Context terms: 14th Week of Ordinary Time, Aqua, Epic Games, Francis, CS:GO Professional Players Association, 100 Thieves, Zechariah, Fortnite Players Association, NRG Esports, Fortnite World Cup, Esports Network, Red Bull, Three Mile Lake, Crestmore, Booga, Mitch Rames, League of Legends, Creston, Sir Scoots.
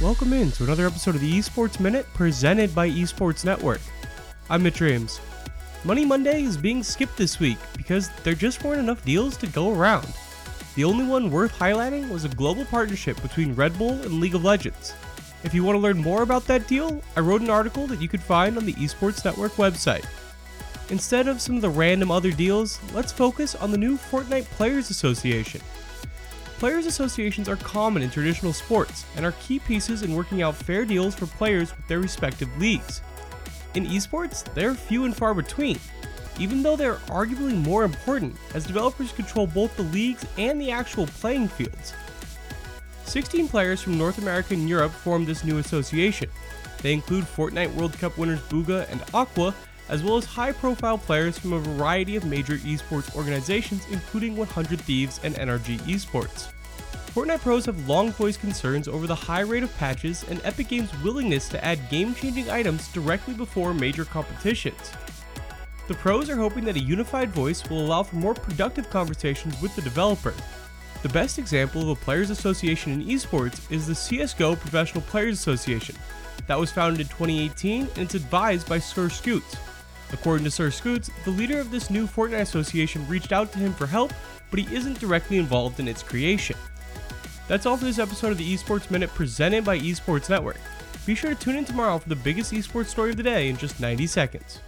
Welcome in to another episode of the Esports Minute presented by Esports Network. I'm Mitch Rames. Money Monday is being skipped this week because there just weren't enough deals to go around. The only one worth highlighting was a global partnership between Red Bull and League of Legends. If you want to learn more about that deal, I wrote an article that you could find on the Esports Network website. Instead of some of the random other deals, let's focus on the new Fortnite Players Association. Players associations are common in traditional sports and are key pieces in working out fair deals for players with their respective leagues. In esports, they're few and far between, even though they're arguably more important as developers control both the leagues and the actual playing fields. 16 players from North America and Europe formed this new association. They include Fortnite World Cup winners Booga and Aqua, as well as high-profile players from a variety of major esports organizations, including 100 Thieves and NRG Esports. Fortnite pros have long voiced concerns over the high rate of patches and Epic Games' willingness to add game-changing items directly before major competitions. The pros are hoping that a unified voice will allow for more productive conversations with the developer. The best example of a players' association in esports is the CS:GO Professional Players Association. That was founded in 2018 and it's advised by Sir Scoots. According to Sir Scoots, the leader of this new Fortnite association reached out to him for help, but he isn't directly involved in its creation. That's all for this episode of the Esports Minute presented by Esports Network. Be sure to tune in tomorrow for the biggest esports story of the day in just 90 seconds.